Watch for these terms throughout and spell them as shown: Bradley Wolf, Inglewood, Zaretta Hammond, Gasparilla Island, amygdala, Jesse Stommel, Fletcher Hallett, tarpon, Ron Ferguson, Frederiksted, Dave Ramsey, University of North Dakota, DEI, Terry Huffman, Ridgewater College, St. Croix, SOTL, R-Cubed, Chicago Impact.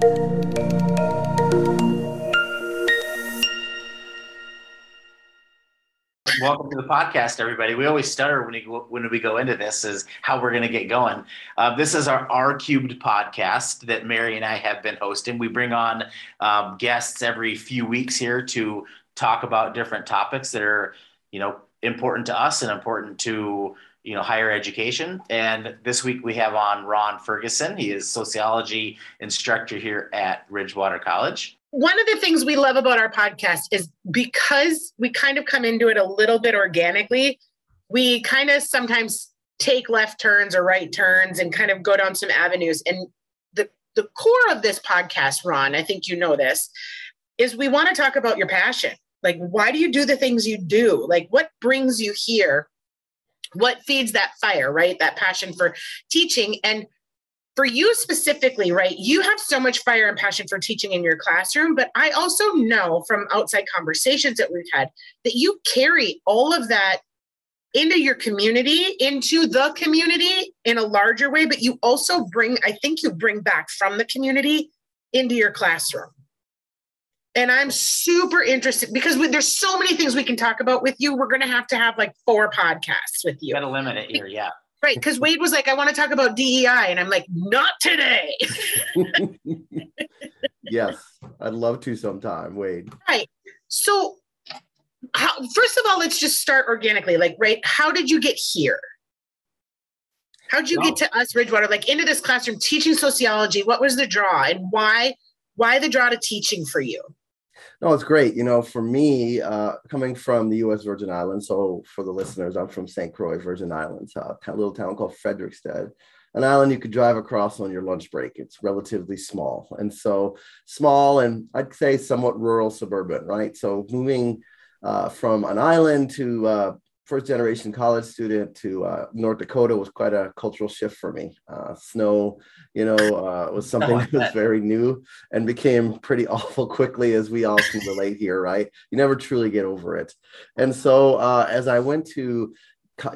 Welcome to the podcast, everybody. We always stutter when we go into this is how we're going to get going. This is our R-Cubed podcast that Mary and I have been hosting. We bring on guests every few weeks here to talk about different topics that are, important to us and important to, higher education. And this week we have on Ron Ferguson. He is sociology instructor here at Ridgewater College. One of the things we love about our podcast is because we kind of come into it a little bit organically, we kind of sometimes take left turns or right turns and kind of go down some avenues. And the core of this podcast, Ron, I think you know this, is we want to talk about your passion. Like, why do you do the things you do? Like, what brings you here? What feeds that fire, right? That passion for teaching. And for you specifically, right, you have so much fire and passion for teaching in your classroom, but I also know from outside conversations that we've had that you carry all of that into your community, into the community in a larger way, but you also bring, I think you bring back from the community into your classroom. And I'm super interested because there's so many things we can talk about with you. We're going to have like 4 podcasts with you. Got to limit it here, yeah. Right, because Wade was like, I want to talk about DEI, and I'm like, not today. Yes, I'd love to sometime, Wade. Right. So, first of all, let's just start organically. Like, right, how did you get here? How did you get to us, Ridgewater, like into this classroom teaching sociology? What was the draw, and why the draw to teaching for you? No, it's great. For me, coming from the U.S. Virgin Islands, so for the listeners, I'm from St. Croix, Virgin Islands, a little town called Frederiksted, an island you could drive across on your lunch break. It's relatively small. And so small and I'd say somewhat rural suburban, right? So moving from an island to first generation college student to North Dakota was quite a cultural shift for me. Snow, was something that was very new and became pretty awful quickly, as we all can relate here, right? You never truly get over it. And so as I went to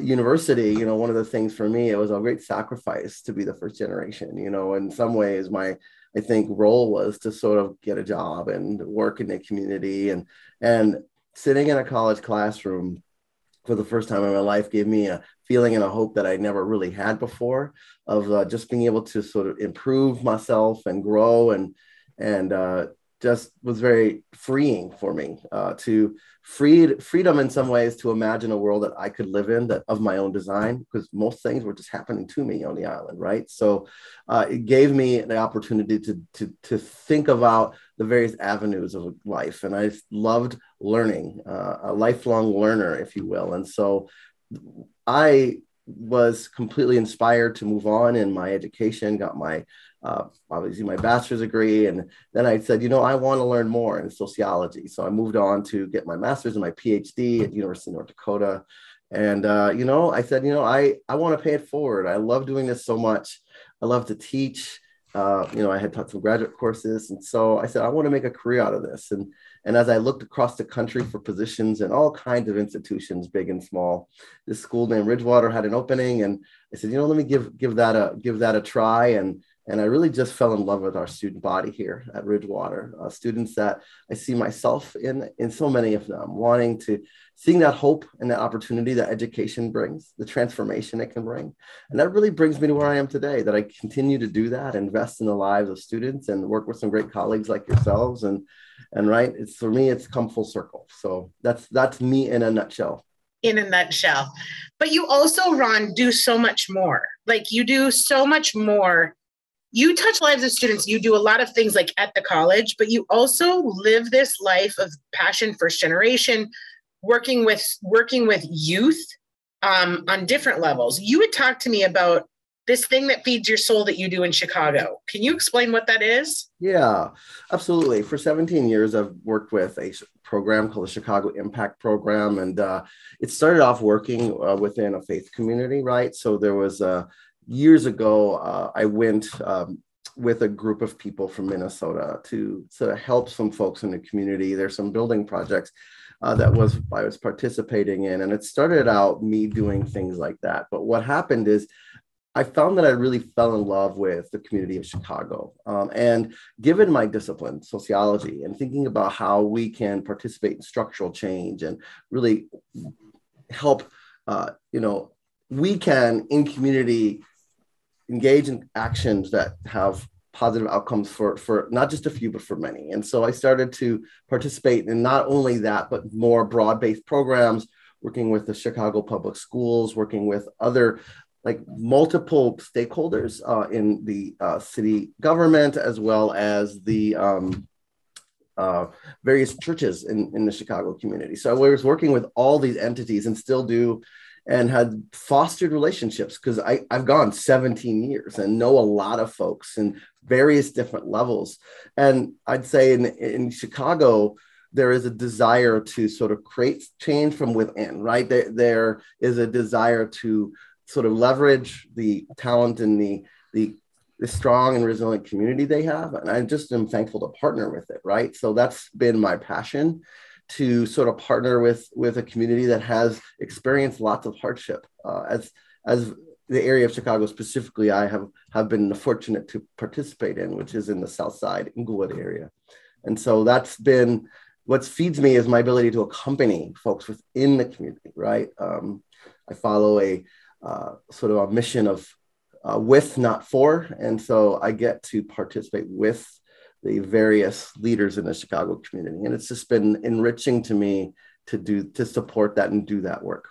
university, one of the things for me, it was a great sacrifice to be the first generation, in some ways I think role was to sort of get a job and work in the community and sitting in a college classroom for the first time in my life gave me a feeling and a hope that I never really had before of just being able to sort of improve myself and grow and just was very freeing for me to freedom in some ways to imagine a world that I could live in that of my own design, because most things were just happening to me on the island, right? So it gave me the opportunity to think about the various avenues of life. And I loved learning, a lifelong learner, if you will. And so I was completely inspired to move on in my education, got my obviously my bachelor's degree. And then I said, I want to learn more in sociology. So I moved on to get my master's and my PhD at University of North Dakota. And, I said, I want to pay it forward. I love doing this so much. I love to teach. I had taught some graduate courses. And so I said, I want to make a career out of this. And as I looked across the country for positions in all kinds of institutions, big and small, this school named Ridgewater had an opening. And I said, let me give that a try. And I really just fell in love with our student body here at Ridgewater, students that I see myself in so many of them, seeing that hope and that opportunity that education brings, the transformation it can bring. And that really brings me to where I am today, that I continue to do that, invest in the lives of students and work with some great colleagues like yourselves. And right, for me, it's come full circle. So that's me in a nutshell. But you also, Ron, do so much more. Like you do so much more. You touch lives of students. You do a lot of things like at the college, but you also live this life of passion, first generation, working with youth on different levels. You would talk to me about this thing that feeds your soul that you do in Chicago. Can you explain what that is? Yeah, absolutely. For 17 years, I've worked with a program called the Chicago Impact program, and it started off working within a faith community, right? So there was years ago, I went with a group of people from Minnesota to sort of help some folks in the community. There's some building projects I was participating in, and it started out me doing things like that. But what happened is I found that I really fell in love with the community of Chicago. And given my discipline, sociology, and thinking about how we can participate in structural change and really help, we can in community engage in actions that have positive outcomes for not just a few, but for many. And so I started to participate in not only that, but more broad-based programs, working with the Chicago Public Schools, working with other multiple stakeholders in the city government, as well as the various churches in the Chicago community. So I was working with all these entities and still do, and had fostered relationships because I've gone 17 years and know a lot of folks in various different levels. And I'd say in Chicago, there is a desire to sort of create change from within, right? There is a desire to sort of leverage the talent and the strong and resilient community they have. And I just am thankful to partner with it, right? So that's been my passion, to sort of partner with a community that has experienced lots of hardship. As the area of Chicago specifically, I have been fortunate to participate in, which is in the South Side, Inglewood area. And so that's been, what feeds me is my ability to accompany folks within the community, right? I follow sort of a mission of with, not for. And so I get to participate with the various leaders in the Chicago community. And it's just been enriching to me to support that and do that work.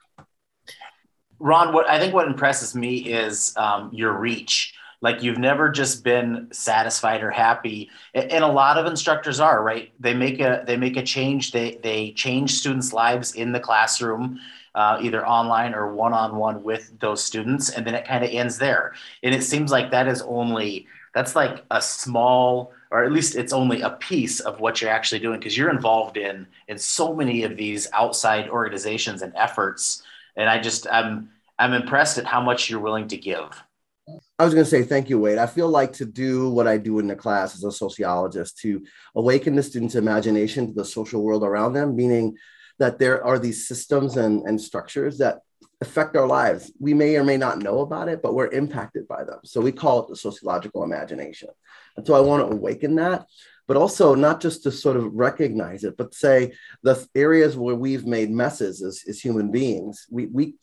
Ron, what impresses me is your reach. You've never just been satisfied or happy. And a lot of instructors are, right? They make a change. They change students' lives in the classroom, either online or one-on-one with those students. And then it kind of ends there. And it seems like that's like a small, or at least it's only a piece of what you're actually doing, because you're involved in so many of these outside organizations and efforts. And I'm impressed at how much you're willing to give. I was going to say, thank you, Wade. I feel like to do what I do in the class as a sociologist, to awaken the students' imagination to the social world around them, meaning that there are these systems and structures that affect our lives. We may or may not know about it, but we're impacted by them. So we call it the sociological imagination. And so I want to awaken that, but also not just to sort of recognize it, but say the areas where we've made messes as human beings, we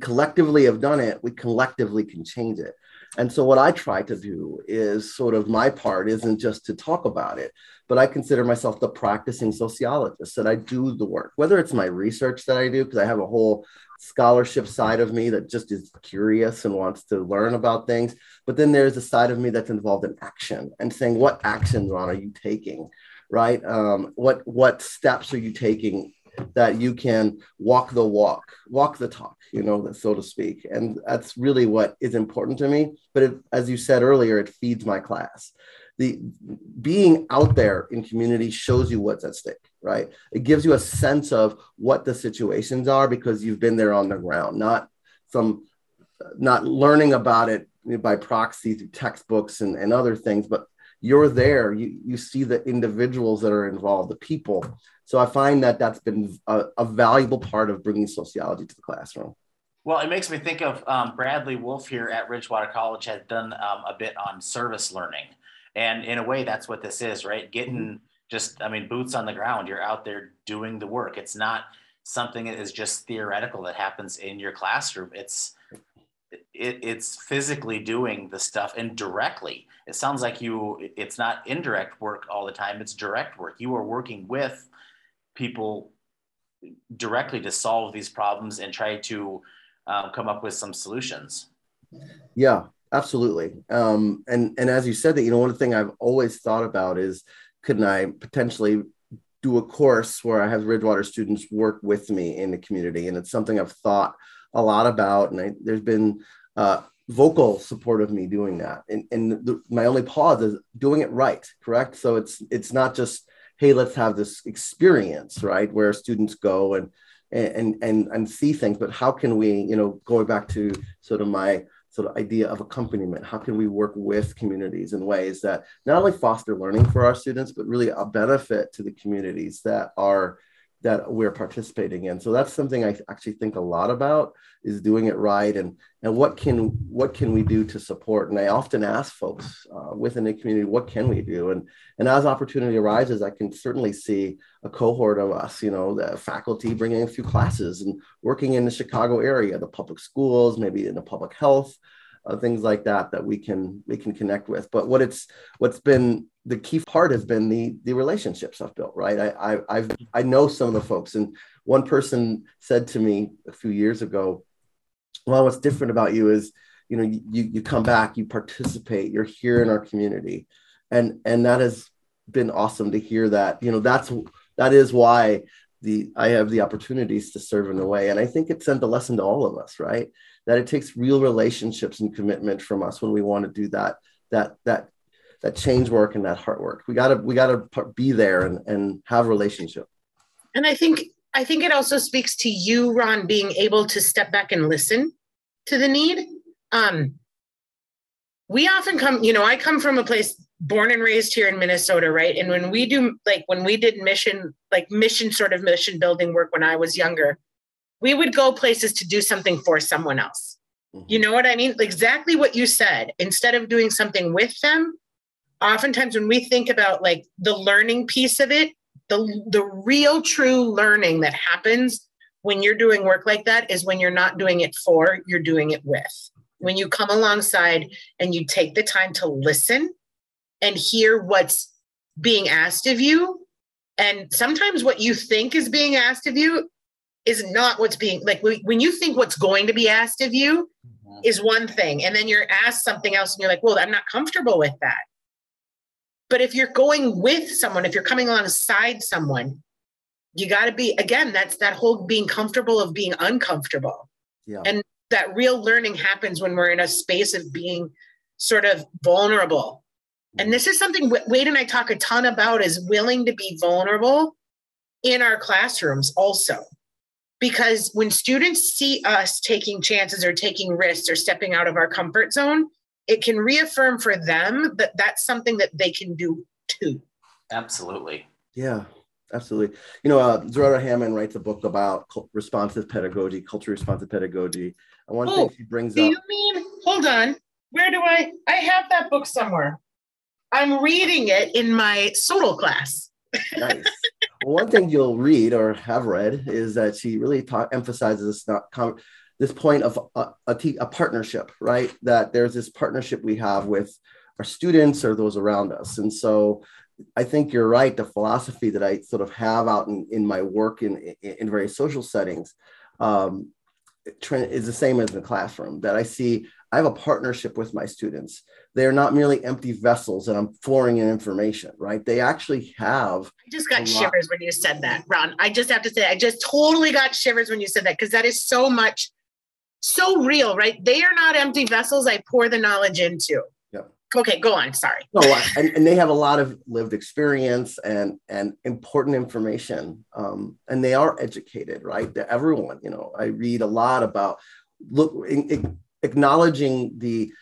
collectively have done it, we collectively can change it. And so what I try to do is sort of, my part isn't just to talk about it, but I consider myself the practicing sociologist, that I do the work, whether it's my research that I do, because I have a whole scholarship side of me that just is curious and wants to learn about things. But then there's a side of me that's involved in action and saying, what actions, Ron, are you taking, right? What steps are you taking that you can walk the walk, walk the talk, so to speak. And that's really what is important to me. But as you said earlier, it feeds my class. The being out there in community shows you what's at stake, right? It gives you a sense of what the situations are because you've been there on the ground, not learning about it by proxy through textbooks and other things, but you're there, you see the individuals that are involved, the people. So I find that that's been a valuable part of bringing sociology to the classroom. Well, it makes me think of Bradley Wolf here at Ridgewater College has done a bit on service learning. And in a way, that's what this is, right? Getting boots on the ground. You're out there doing the work. It's not something that is just theoretical that happens in your classroom. It's physically doing the stuff and directly. It sounds like it's not indirect work all the time, it's direct work. You are working with people directly to solve these problems and try to come up with some solutions. Yeah, absolutely. And as you said that, one thing I've always thought about is, couldn't I potentially do a course where I have Ridgewater students work with me in the community? And it's something I've thought a lot about, and there's been vocal support of me doing that. And my only pause is doing it right, correct? So it's not just, hey, let's have this experience, right, where students go and see things, but how can we, going back to sort of my sort of idea of accompaniment, how can we work with communities in ways that not only foster learning for our students, but really a benefit to the communities that are that we're participating in. So that's something I actually think a lot about, is doing it right, and what can we do to support. And I often ask folks within the community, what can we do? And as opportunity arises, I can certainly see a cohort of us, you know, the faculty bringing a few classes and working in the Chicago area, the public schools, maybe in the public health, things like that, that we can connect with. But what's been the key part has been the relationships I've built, right? I know some of the folks, and one person said to me a few years ago, well, what's different about you is, you know, you come back, you participate, you're here in our community. And that has been awesome to hear that, you know, that is why I have the opportunities to serve in a way. And I think it sent a lesson to all of us, right? That it takes real relationships and commitment from us when we want to do that change work and that heart work. We gotta be there and have relationship. And I think it also speaks to you, Ron, being able to step back and listen to the need. We often come, you know, I come from a place born and raised here in Minnesota, right? And when we did mission building work when I was younger, we would go places to do something for someone else. Mm-hmm. You know what I mean? Exactly what you said. Instead of doing something with them, oftentimes when we think about like the learning piece of it, the real true learning that happens when you're doing work like that is when you're not doing it for, you're doing it with. When you come alongside and you take the time to listen and hear what's being asked of you. And sometimes what you think is being asked of you is not what's being, like when you think what's going to be asked of you is one thing, and then you're asked something else and you're like, well, I'm not comfortable with that. But if you're going with someone, if you're coming alongside someone, you got to be, again, that's that whole being comfortable of being uncomfortable. Yeah. And that real learning happens when we're in a space of being sort of vulnerable. And this is something Wade and I talk a ton about, is willing to be vulnerable in our classrooms also. Because when students see us taking chances or taking risks or stepping out of our comfort zone, it can reaffirm for them that that's something that they can do too. Absolutely. Yeah, absolutely. You know, Zaretta Hammond writes a book about culturally responsive pedagogy. And one thing she brings up. Do you mean, hold on, where do I have that book somewhere. I'm reading it in my SOTL class. Nice. Well, one thing you'll read or have read is that she really emphasizes this point of a partnership, right? That there's this partnership we have with our students or those around us. And so I think you're right. The philosophy that I sort of have out in my work in various social settings is the same as in the classroom, that I have a partnership with my students. They're not merely empty vessels and I'm pouring in information, right? They actually have. I just got shivers when you said that, Ron. I just have to say, I just totally got shivers when you said that, because that is so much, so real, right? They are not empty vessels I pour the knowledge into. Yep. Okay, go on, sorry. No, and they have a lot of lived experience and important information. And they are educated, right? Everyone, you know, I read a lot about, acknowledging the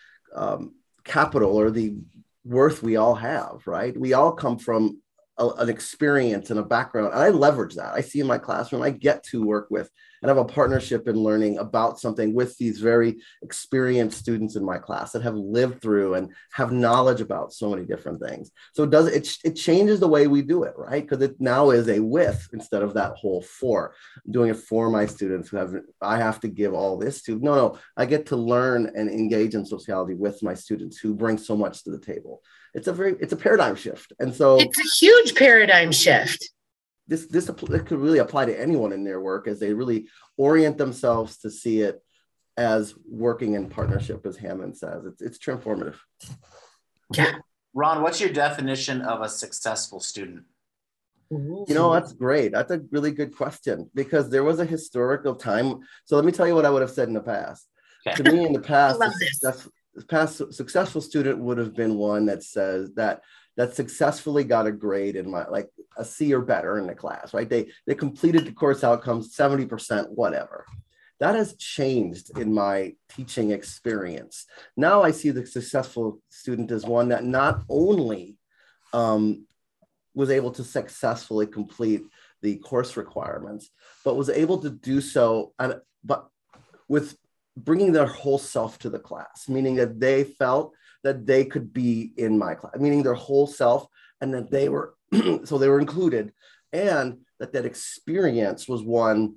capital or the worth we all have, right? We all come from an experience and a background. And I leverage that. I see in my classroom, I get to work with and have a partnership in learning about something with these very experienced students in my class that have lived through and have knowledge about so many different things. So it changes the way we do it, right? Because it now is a with instead of that whole for. I'm doing it for my students I have to give all this to. No, I get to learn and engage in sociality with my students who bring so much to the table. It's a paradigm shift. And so it's a huge paradigm shift. This could really apply to anyone in their work as they really orient themselves to see it as working in partnership, as Hammond says. It's transformative. Yeah. Ron, what's your definition of a successful student? You know, that's great. That's a really good question, because there was a historical time. So let me tell you what I would have said in the past. Okay. To me, in the past, successful student would have been one that says that successfully got a grade in my, like a C or better in the class, right? They completed the course outcomes, 70%, whatever. That has changed in my teaching experience. Now I see the successful student as one that not only was able to successfully complete the course requirements, but was able to do so with bringing their whole self to the class, meaning that they felt that they could be in my class, meaning their whole self, and that they were, so they were included, and that experience was one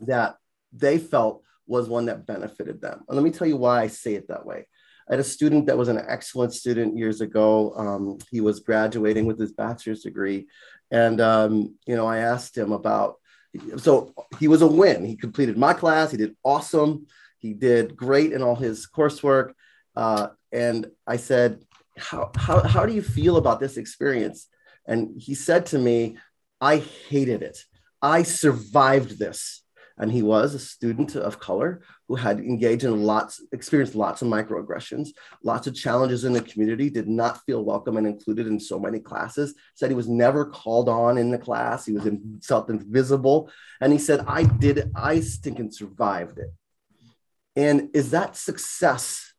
that they felt was one that benefited them. And let me tell you why I say it that way. I had a student that was an excellent student years ago. He was graduating with his bachelor's degree. And, you know, I asked him about, so he was a win. He completed my class. He did awesome. He did great in all his coursework. And I said, how do you feel about this experience? And he said to me, I hated it. I survived this. And he was a student of color who had engaged in experienced lots of microaggressions, lots of challenges in the community, did not feel welcome and included in so many classes, said he was never called on in the class. He was felt invisible. And he said, I stinking survived it. And is that success?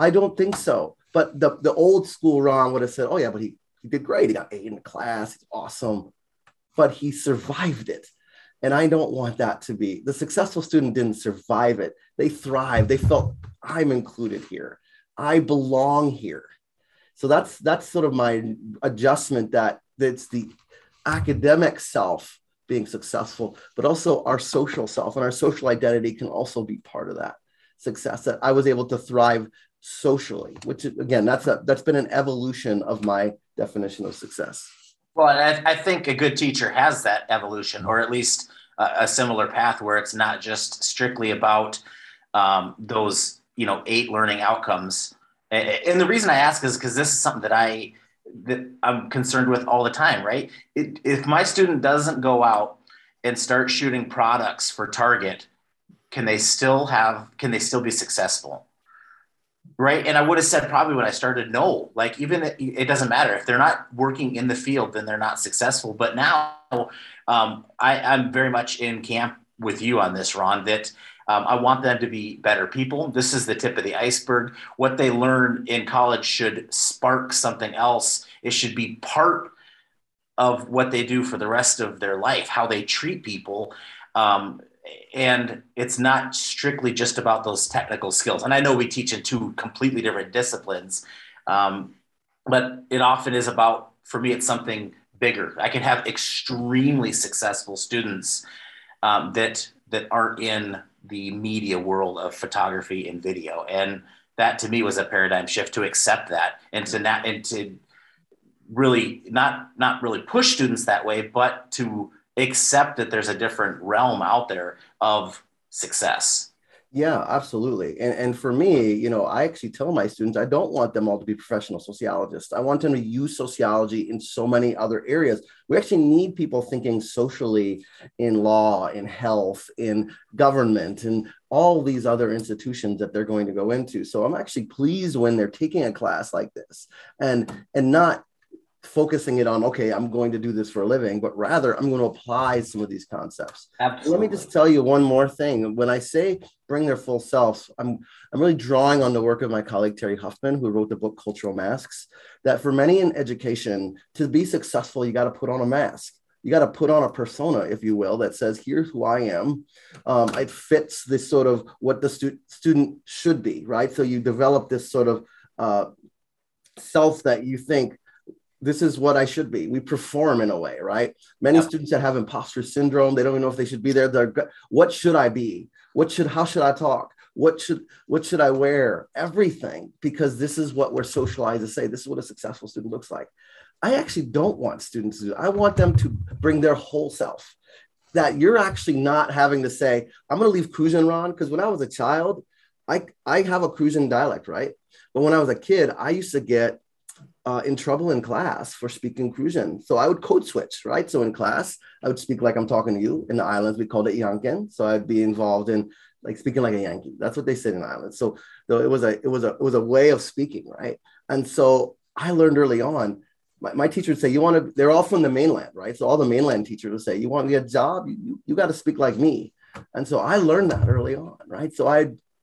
I don't think so. But the old school Ron would have said, oh yeah, but he did great. He got A in the class. He's awesome. But he survived it. And I don't want that to be. The successful student didn't survive it. They thrived. They felt, I'm included here. I belong here. So that's sort of my adjustment, that it's the academic self being successful, but also our social self and our social identity can also be part of that success, that I was able to thrive socially, which again, that's been an evolution of my definition of success. Well, I think a good teacher has that evolution, or at least a similar path where it's not just strictly about those, 8 learning outcomes. And the reason I ask is because this is something that I'm concerned with all the time, right? If my student doesn't go out and start shooting products for Target, can they still be successful? Right. And I would have said probably when I started, no, like even it doesn't matter if they're not working in the field, then they're not successful. But now I'm very much in camp with you on this, Ron, that I want them to be better people. This is the tip of the iceberg. What they learn in college should spark something else. It should be part of what they do for the rest of their life, how they treat people. And it's not strictly just about those technical skills. And I know we teach in 2 completely different disciplines, but it often is about, for me, it's something bigger. I can have extremely successful students that aren't in the media world of photography and video. And that to me was a paradigm shift, to accept that and to really not really push students that way, but to accept that there's a different realm out there of success. Yeah, absolutely. And for me, I actually tell my students, I don't want them all to be professional sociologists. I want them to use sociology in so many other areas. We actually need people thinking socially in law, in health, in government, and all these other institutions that they're going to go into. So I'm actually pleased when they're taking a class like this and not focusing it on, okay, I'm going to do this for a living, but rather I'm going to apply some of these concepts. Absolutely. Let me just tell you one more thing. When I say bring their full self, I'm really drawing on the work of my colleague, Terry Huffman, who wrote the book, Cultural Masks, that for many in education, to be successful, you got to put on a mask. You got to put on a persona, if you will, that says, here's who I am. It fits this sort of what the student should be, right? So you develop this sort of self that you think, this is what I should be. We perform in a way, right? Many students that have imposter syndrome, they don't even know if they should be there. What should I be? How should I talk? What should I wear? Everything, because this is what we're socialized to say. This is what a successful student looks like. I actually don't want students to do. I want them to bring their whole self, that you're actually not having to say, I'm going to leave Cruisin', Ron, because when I was a child, I have a Cruisin' dialect, right? But when I was a kid, I used to get in trouble in class for speaking Cruisin'. So I would code switch, right? So in class, I would speak like I'm talking to you. In the islands, we called it Yankin. So I'd be involved in like speaking like a Yankee. That's what they said in the islands. So though it was a way of speaking, right? And so I learned early on, my teacher would say, they're all from the mainland, right? So all the mainland teachers would say, you want to get a job? You got to speak like me. And so I learned that early on, right? So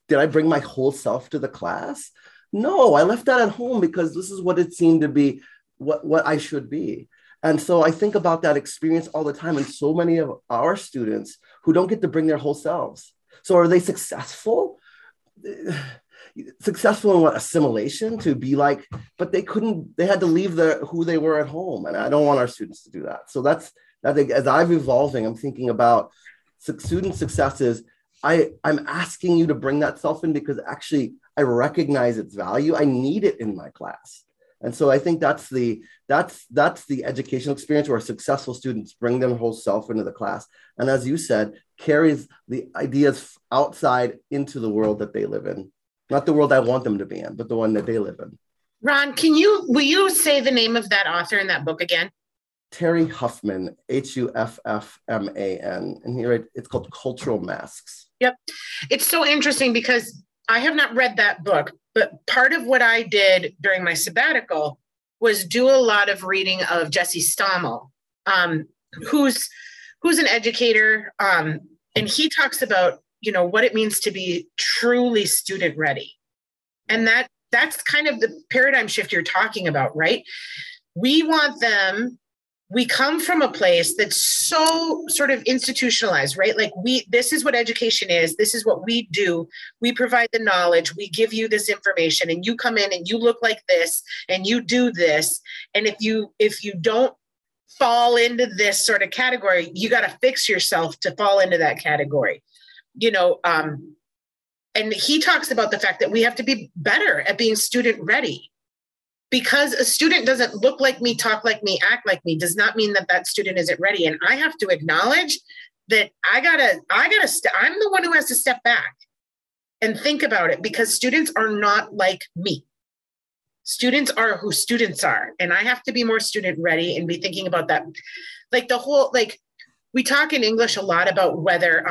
did I bring my whole self to the class? No, I left that at home because this is what it seemed to be, what I should be. And so I think about that experience all the time. And so many of our students who don't get to bring their whole selves. So are they successful? Successful in what? Assimilation, to be like, but they couldn't, they had to leave who they were at home. And I don't want our students to do that. So that's, I think as I'm evolving, I'm thinking about student successes. I'm asking you to bring that self in because actually I recognize its value. I need it in my class. And so I think that's the educational experience where successful students bring their whole self into the class. And as you said, carries the ideas outside into the world that they live in. Not the world I want them to be in, but the one that they live in. Ron, will you say the name of that author in that book again? Terry Huffman, Huffman. And here it's called Cultural Masks. Yep. It's so interesting because I have not read that book, but part of what I did during my sabbatical was do a lot of reading of Jesse Stommel, who's an educator. And he talks about, you know, what it means to be truly student ready. And that's kind of the paradigm shift you're talking about, right? We come from a place that's so sort of institutionalized, right? Like this is what education is. This is what we do. We provide the knowledge. We give you this information and you come in and you look like this and you do this. And if you don't fall into this sort of category, you got to fix yourself to fall into that category, you know? And he talks about the fact that we have to be better at being student ready. Because a student doesn't look like me, talk like me, act like me, does not mean that student isn't ready. And I have to acknowledge that I'm the one who has to step back and think about it because students are not like me. Students are who students are. And I have to be more student ready and be thinking about that. Like we talk in English a lot about whether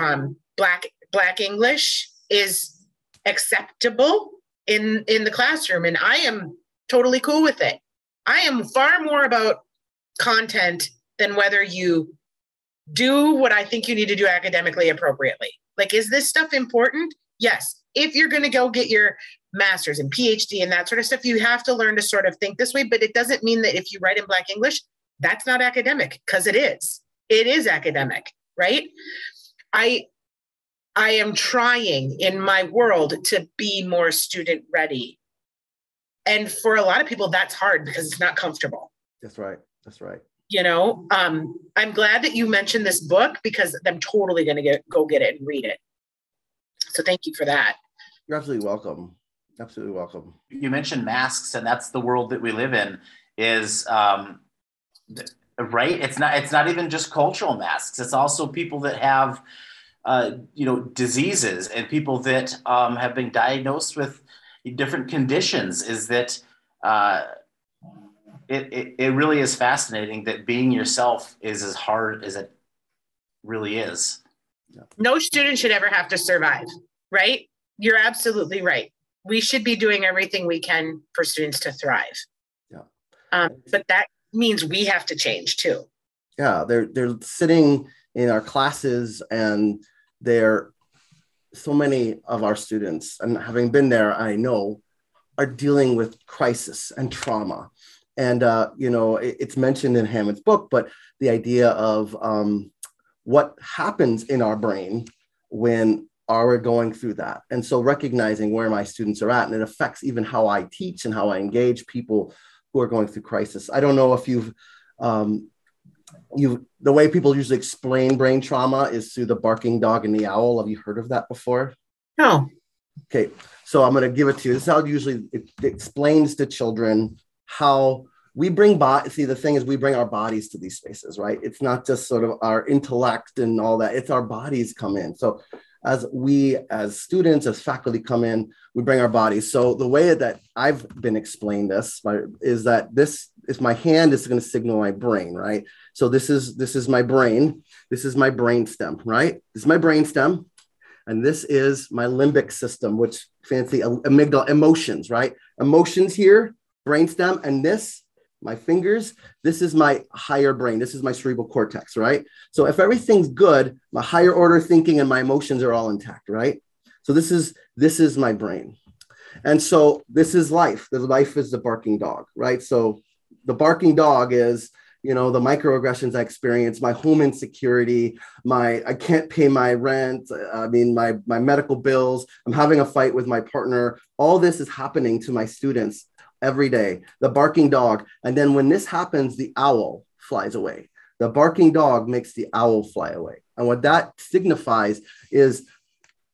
Black English is acceptable in the classroom. And I am totally cool with it. I am far more about content than whether you do what I think you need to do academically appropriately. Like, is this stuff important? Yes. If you're going to go get your master's and PhD and that sort of stuff, you have to learn to sort of think this way, but it doesn't mean that if you write in Black English, that's not academic, because it is. It is academic, right? I am trying in my world to be more student ready. And for a lot of people, that's hard because it's not comfortable. That's right. You know, I'm glad that you mentioned this book because I'm totally going to go get it and read it. So thank you for that. You're absolutely welcome. Absolutely welcome. You mentioned masks, and that's the world that we live in is, right? It's not even just cultural masks. It's also people that have, diseases and people that have been diagnosed with different conditions is that it really is fascinating that being yourself is as hard as it really is. No student should ever have to survive, right? You're absolutely right. We should be doing everything we can for students to thrive. Yeah. But that means we have to change too. Yeah, they're sitting in our classes and they're so many of our students, and having been there, I know, are dealing with crisis and trauma. And, it's mentioned in Hammond's book, but the idea of what happens in our brain when we're going through that. And so recognizing where my students are at, and it affects even how I teach and how I engage people who are going through crisis. I don't know if you've, the way people usually explain brain trauma is through the barking dog and the owl. Have you heard of that before? No. Okay, so I'm going to give it to you. This is how it explains to children how we bring the thing is we bring our bodies to these spaces, right? It's not just sort of our intellect and all that. It's our bodies come in. So as students, as faculty come in, we bring our bodies. So the way that I've been explained is that this is my hand is going to signal my brain, right? So this is my brain. This is my brainstem, right? This is my brainstem. And this is my limbic system, which fancy amygdala emotions, right? Emotions here, brainstem, and this, my fingers, this is my higher brain. This is my cerebral cortex, right? So if everything's good, my higher order thinking and my emotions are all intact, right? So this is my brain. And so this is life. The life is the barking dog, right? So the barking dog is, you know, the microaggressions I experienced, my home insecurity, I can't pay my rent. I mean, my medical bills, I'm having a fight with my partner. All this is happening to my students every day, the barking dog. And then when this happens, the owl flies away. The barking dog makes the owl fly away. And what that signifies is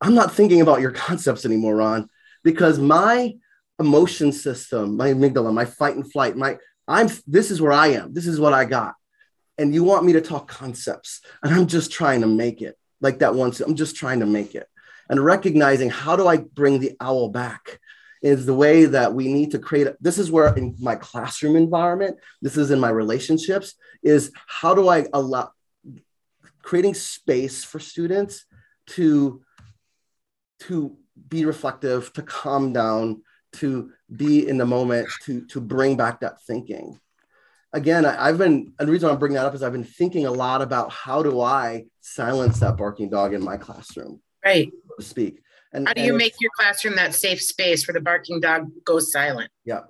I'm not thinking about your concepts anymore, Ron, because my emotion system, my amygdala, my fight and flight, this is where I am. This is what I got. And you want me to talk concepts, and I'm just trying to make it like that once. I'm just trying to make it. And recognizing, how do I bring the owl back, is the way that we need to create. This is where in my classroom environment, this is in my relationships, is how do I allow creating space for students to be reflective, to calm down, to be in the moment, to bring back that thinking. Again, and the reason I'm bringing that up is I've been thinking a lot about how do I silence that barking dog in my classroom, right? So to speak. And how do you make your classroom that safe space where the barking dog goes silent? Yeah.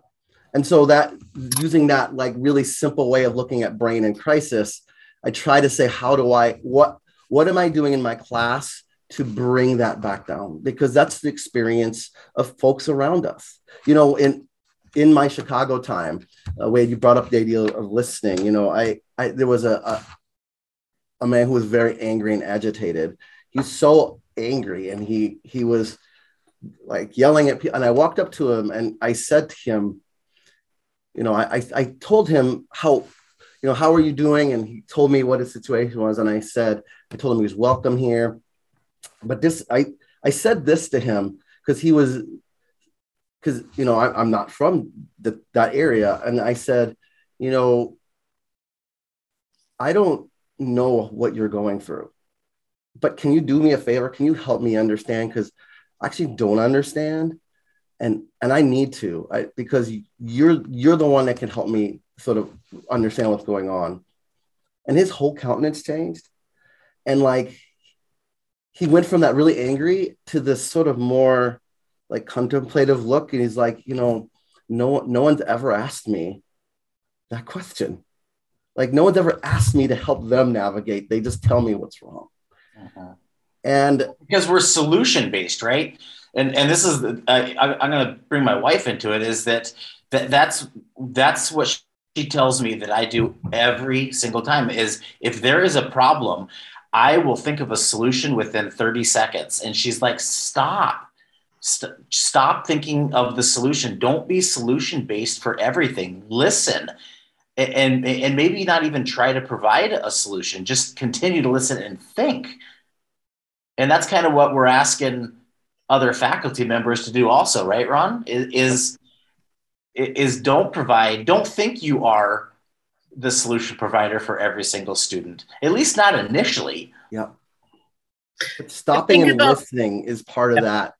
And so that, using that like really simple way of looking at brain and crisis, I try to say, what am I doing in my class to bring that back down? Because that's the experience of folks around us. You know, in my Chicago time, Wade, you brought up the idea of listening. You know, there was a man who was very angry and agitated. He's so angry, and he was like yelling at people. And I walked up to him and I said to him, you know, I told him how are you doing? And he told me what his situation was. And I told him he was welcome here. But this, I said this to him because you know, I'm not from that area. And I said, you know, I don't know what you're going through, but can you do me a favor? Can you help me understand? Because I actually don't understand. And I need to, because you're the one that can help me sort of understand what's going on. And his whole countenance changed. And like, he went from that really angry to this sort of more like contemplative look. And he's like, you know, no one's ever asked me that question. Like, no one's ever asked me to help them navigate. They just tell me what's wrong. Uh-huh. And because we're solution-based, right? And this is, I'm going to bring my wife into it, is that's what she tells me that I do every single time, is if there is a problem, I will think of a solution within 30 seconds. And she's like, stop thinking of the solution. Don't be solution-based for everything. Listen, and maybe not even try to provide a solution. Just continue to listen and think. And that's kind of what we're asking other faculty members to do also, right, Ron? Is don't think you are the solution provider for every single student, at least not initially. Yeah. Stopping and listening is part of that,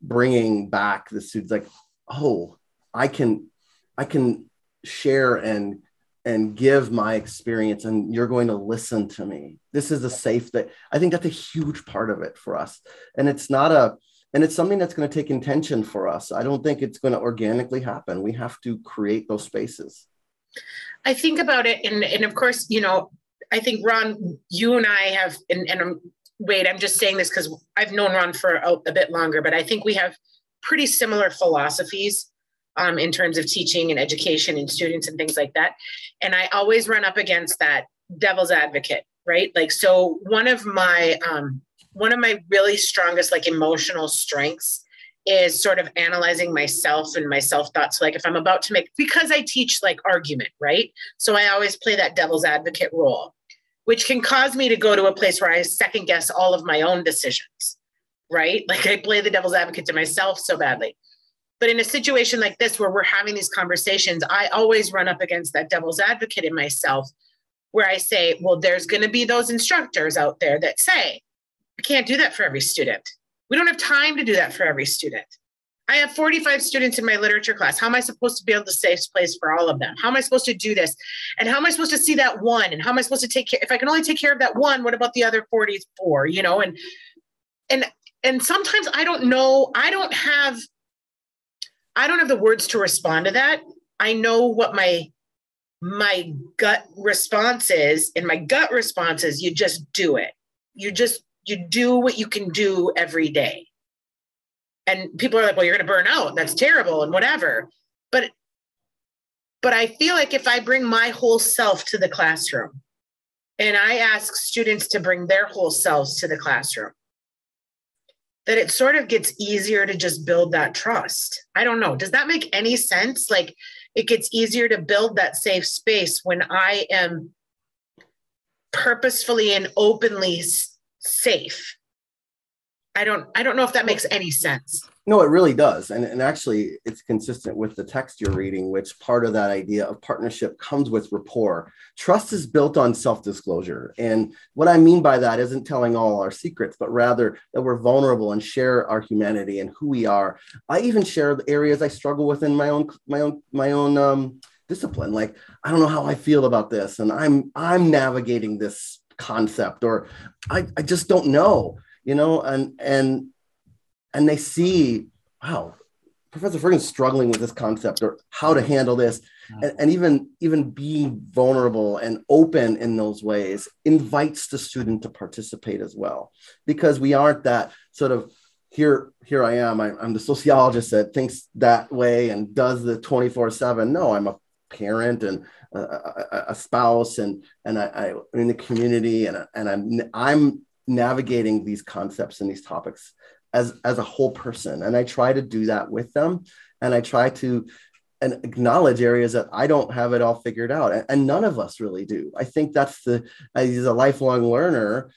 bringing back the students like, oh, I can share and give my experience, and you're going to listen to me. This is a safe that I think that's a huge part of it for us. And it's something that's going to take intention for us. I don't think it's going to organically happen. We have to create those spaces. I think about it, and of course, you know, I think, Ron, you and I have, I'm just saying this because I've known Ron for a bit longer, but I think we have pretty similar philosophies in terms of teaching and education and students and things like that. And I always run up against that devil's advocate, right? Like, so one of my really strongest, like, emotional strengths is sort of analyzing myself and my self-thoughts. So like if I'm about to make, because I teach like argument, right? So I always play that devil's advocate role, which can cause me to go to a place where I second guess all of my own decisions, right? Like I play the devil's advocate to myself so badly. But in a situation like this, where we're having these conversations, I always run up against that devil's advocate in myself, where I say, well, there's going to be those instructors out there that say, I can't do that for every student. We don't have time to do that for every student. I have 45 students in my literature class. How am I supposed to be able to save place for all of them? How am I supposed to do this? And how am I supposed to see that one? And how am I supposed to take care? If I can only take care of that one, what about the other 44? You know, and sometimes I don't know. I don't have the words to respond to that. I know what my my gut response is, and my gut response is, you just do it. You do what you can do every day. And people are like, well, you're going to burn out. That's terrible and whatever. But I feel like if I bring my whole self to the classroom, and I ask students to bring their whole selves to the classroom, that it sort of gets easier to just build that trust. I don't know. Does that make any sense? Like, it gets easier to build that safe space when I am purposefully and openly safe. I don't know if that makes any sense. No, it really does. And actually, it's consistent with the text you're reading, which part of that idea of partnership comes with rapport. Trust is built on self-disclosure. And what I mean by that isn't telling all our secrets, but rather that we're vulnerable and share our humanity and who we are. I even share the areas I struggle with in my own discipline. Like, I don't know how I feel about this, and I'm navigating this concept, or I just don't know. You know, and they see, wow, Professor Ferguson's struggling with this concept, or how to handle this. And even being vulnerable and open in those ways invites the student to participate as well, because we aren't that sort of here I am. I'm the sociologist that thinks that way and does the 24/7. No, I'm a parent and a spouse, and I'm in the community, and I'm navigating these concepts and these topics as a whole person. And I try to do that with them. And I try to acknowledge areas that I don't have it all figured out. And none of us really do. I think that's as a lifelong learner,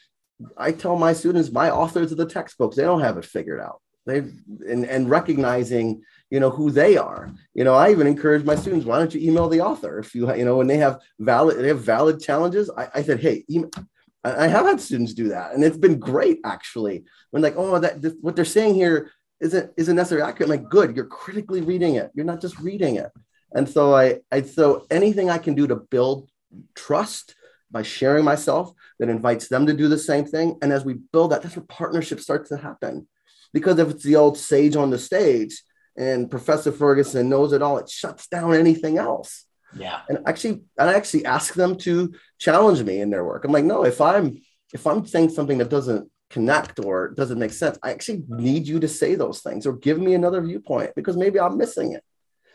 I tell my students, my authors of the textbooks, they don't have it figured out. And recognizing, you know, who they are. You know, I even encourage my students, why don't you email the author? If you know, when they have valid challenges, I said, hey, email. I have had students do that, and it's been great, actually. When like, oh, what they're saying here isn't necessarily accurate. I'm like, good, you're critically reading it. You're not just reading it. And so so anything I can do to build trust by sharing myself that invites them to do the same thing. And as we build that, that's where partnership starts to happen. Because if it's the old sage on the stage and Professor Ferguson knows it all, it shuts down anything else. Yeah. And I actually ask them to challenge me in their work. I'm like, no, if I'm saying something that doesn't connect or doesn't make sense, I actually need you to say those things or give me another viewpoint, because maybe I'm missing it.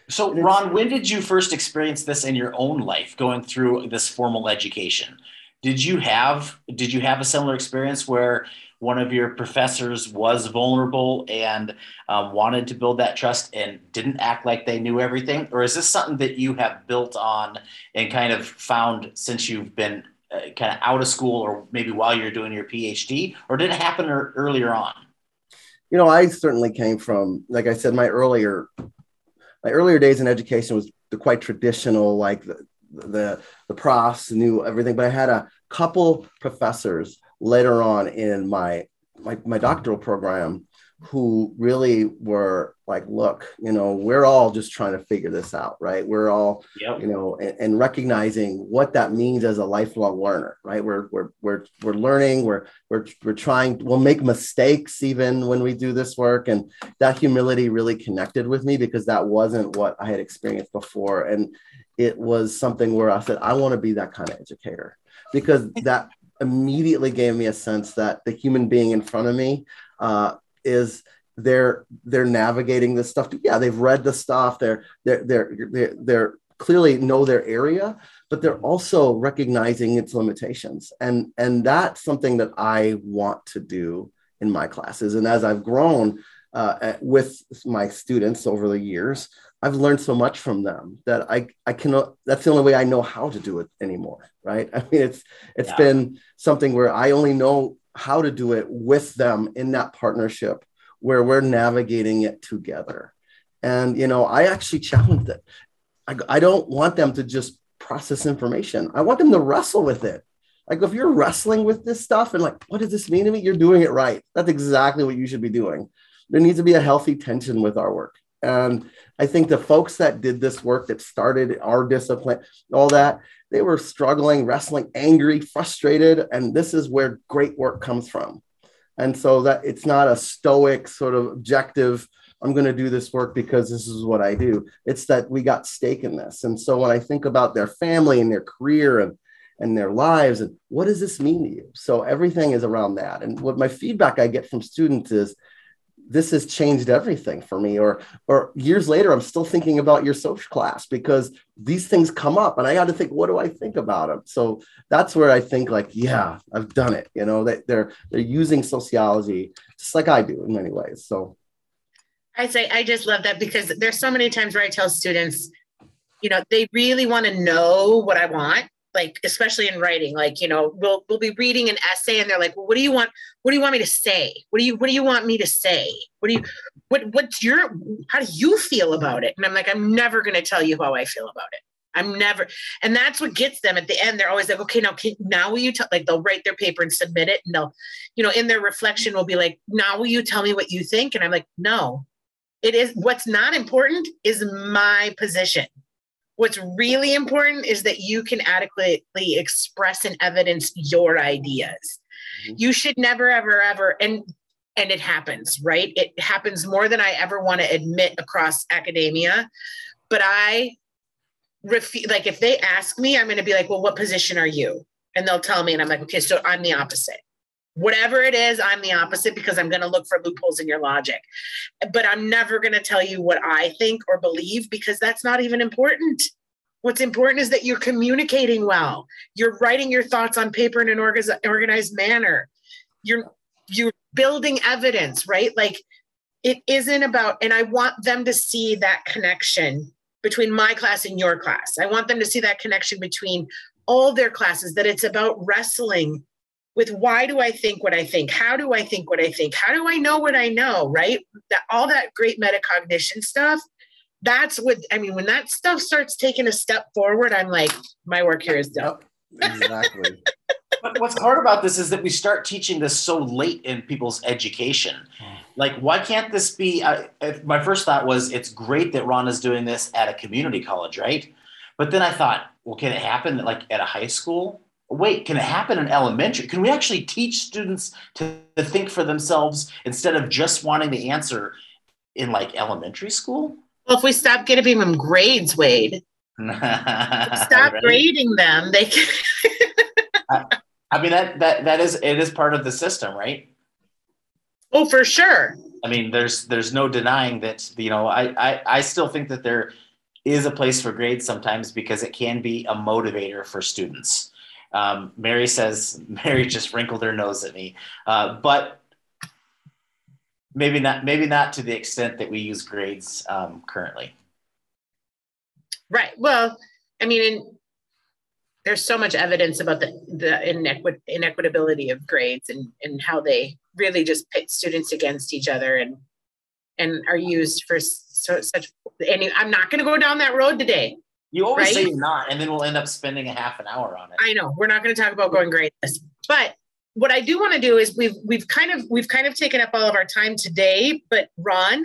So Ron, when did you first experience this in your own life, going through this formal education? Did you have a similar experience where one of your professors was vulnerable and wanted to build that trust and didn't act like they knew everything? Or is this something that you have built on and kind of found since you've been kind of out of school, or maybe while you're doing your PhD, or did it happen earlier on? You know, I certainly came from, like I said, my earlier days in education was the quite traditional, like the profs knew everything, but I had a couple professors later on in my doctoral program who really were like, look, you know, we're all just trying to figure this out, right? We're all, yep. You know, and recognizing what that means as a lifelong learner, right? We're learning, we're trying, we'll make mistakes even when we do this work. And that humility really connected with me, because that wasn't what I had experienced before. And it was something where I said, I want to be that kind of educator, because that immediately gave me a sense that the human being in front of me is they're navigating this stuff. Yeah, they've read the stuff. They're clearly know their area, but they're also recognizing its limitations. And that's something that I want to do in my classes. And as I've grown with my students over the years, I've learned so much from them that I cannot, that's the only way I know how to do it anymore. Right. I mean, it's been something where I only know how to do it with them in that partnership where we're navigating it together. And, you know, I actually challenged it. I don't want them to just process information. I want them to wrestle with it. Like, if you're wrestling with this stuff and like, what does this mean to me? You're doing it right. That's exactly what you should be doing. There needs to be a healthy tension with our work. And I think the folks that did this work, that started our discipline, all that, they were struggling, wrestling, angry, frustrated. And this is where great work comes from. And so that it's not a stoic sort of objective I'm going to do this work because this is what I do. It's that we got stake in this. And so when I think about their family and their career and their lives, and what does this mean to you? So everything is around that. And what my feedback I get from students is, this has changed everything for me, or years later, I'm still thinking about your social class because these things come up and I got to think, what do I think about them? So that's where I think like, yeah, I've done it. You know, that they're using sociology just like I do in many ways. So I just love that because there's so many times where I tell students, you know, they really want to know what I want. Like, especially in writing, like, you know, we'll be reading an essay and they're like, well, what do you want? What do you want me to say? What do you want me to say? How do you feel about it? And I'm like, I'm never going to tell you how I feel about it. And that's what gets them at the end. They're always like, okay, now will you tell, like they'll write their paper and submit it. And they'll, you know, in their reflection will be like, now will you tell me what you think? And I'm like, no, it is what's not important is my position. What's really important is that you can adequately express and evidence your ideas. Mm-hmm. You should never, ever, ever, and it happens, right? It happens more than I ever want to admit across academia. But I refuse, like if they ask me, I'm going to be like, well, what position are you? And they'll tell me, and I'm like, okay, so I'm the opposite. Whatever it is, I'm the opposite because I'm going to look for loopholes in your logic. But I'm never going to tell you what I think or believe because that's not even important. What's important is that you're communicating well. You're writing your thoughts on paper in an organized manner. You're building evidence, right? Like it isn't about, and I want them to see that connection between my class and your class. I want them to see that connection between all their classes, that it's about wrestling with why do I think what I think? How do I think what I think? How do I know what I know, right? That all that great metacognition stuff, that's what, I mean, when that stuff starts taking a step forward, I'm like, my work here is done. Yep, exactly. But what's hard about this is that we start teaching this so late in people's education. Like, why can't this be, my first thought was, it's great that Ron is doing this at a community college, right? But then I thought, well, can it happen like at a high school? Wait, can it happen in elementary? Can we actually teach students to think for themselves instead of just wanting the answer in like elementary school? Well, if we stop giving them grades, Wade, stop grading them. They can. I mean, that is part of the system, right? Oh, for sure. I mean, there's no denying that, you know, I still think that there is a place for grades sometimes because it can be a motivator for students. Mary just wrinkled her nose at me, but maybe not to the extent that we use grades currently. Right. Well, I mean, there's so much evidence about the inequitability of grades and how they really just pit students against each other and are used for such. And I'm not going to go down that road today. You always say you're not, and then we'll end up spending a half an hour on it. I know we're not going to talk about going gradeless, but what I do want to do is we've kind of taken up all of our time today. But Ron,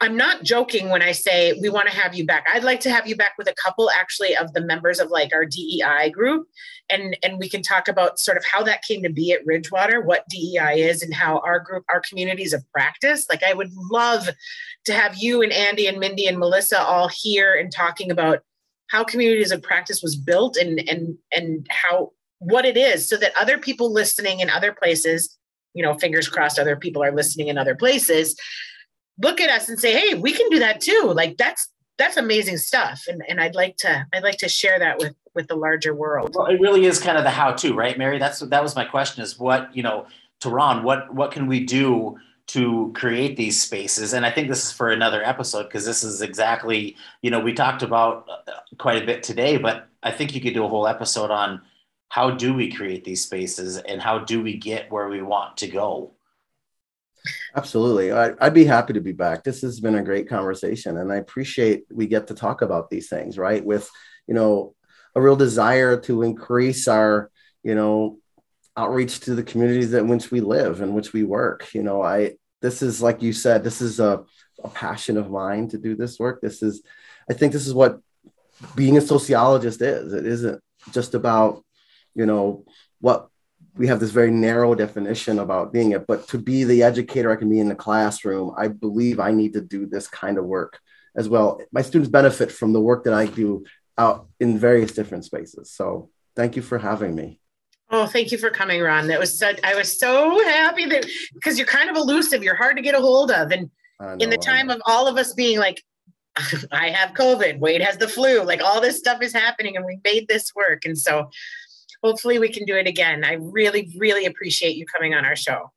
I'm not joking when I say we want to have you back. I'd like to have you back with a couple actually of the members of like our DEI group, and we can talk about sort of how that came to be at Ridgewater, what DEI is, and how our communities of practice. Like I would love to have you and Andy and Mindy and Melissa all here and talking about how communities of practice was built and how, what it is, so that other people listening in other places, you know, fingers crossed other people are listening in other places, look at us and say, hey, we can do that too. Like that's amazing stuff. And I'd like to share that with the larger world. Well, it really is kind of the how to, right, Mary? That was my question is what, you know, to Ron, what can we do to create these spaces? And I think this is for another episode because this is exactly, you know, we talked about quite a bit today, but I think you could do a whole episode on how do we create these spaces and how do we get where we want to go? Absolutely. I'd be happy to be back. This has been a great conversation and I appreciate we get to talk about these things, right? With, you know, a real desire to increase our, you know, outreach to the communities in which we live and which we work. You know, this is, like you said, this is a passion of mine to do this work. I think this is what being a sociologist is. It isn't just about, you know, what we have this very narrow definition about being it, but to be the educator I can be in the classroom, I believe I need to do this kind of work as well. My students benefit from the work that I do out in various different spaces. So thank you for having me. Oh, thank you for coming, Ron. That was such, I was so happy that, because you're kind of elusive, you're hard to get a hold of. And in the time of all of us being like, I have COVID, Wade has the flu, like all this stuff is happening and we made this work. And so hopefully we can do it again. I really, really appreciate you coming on our show.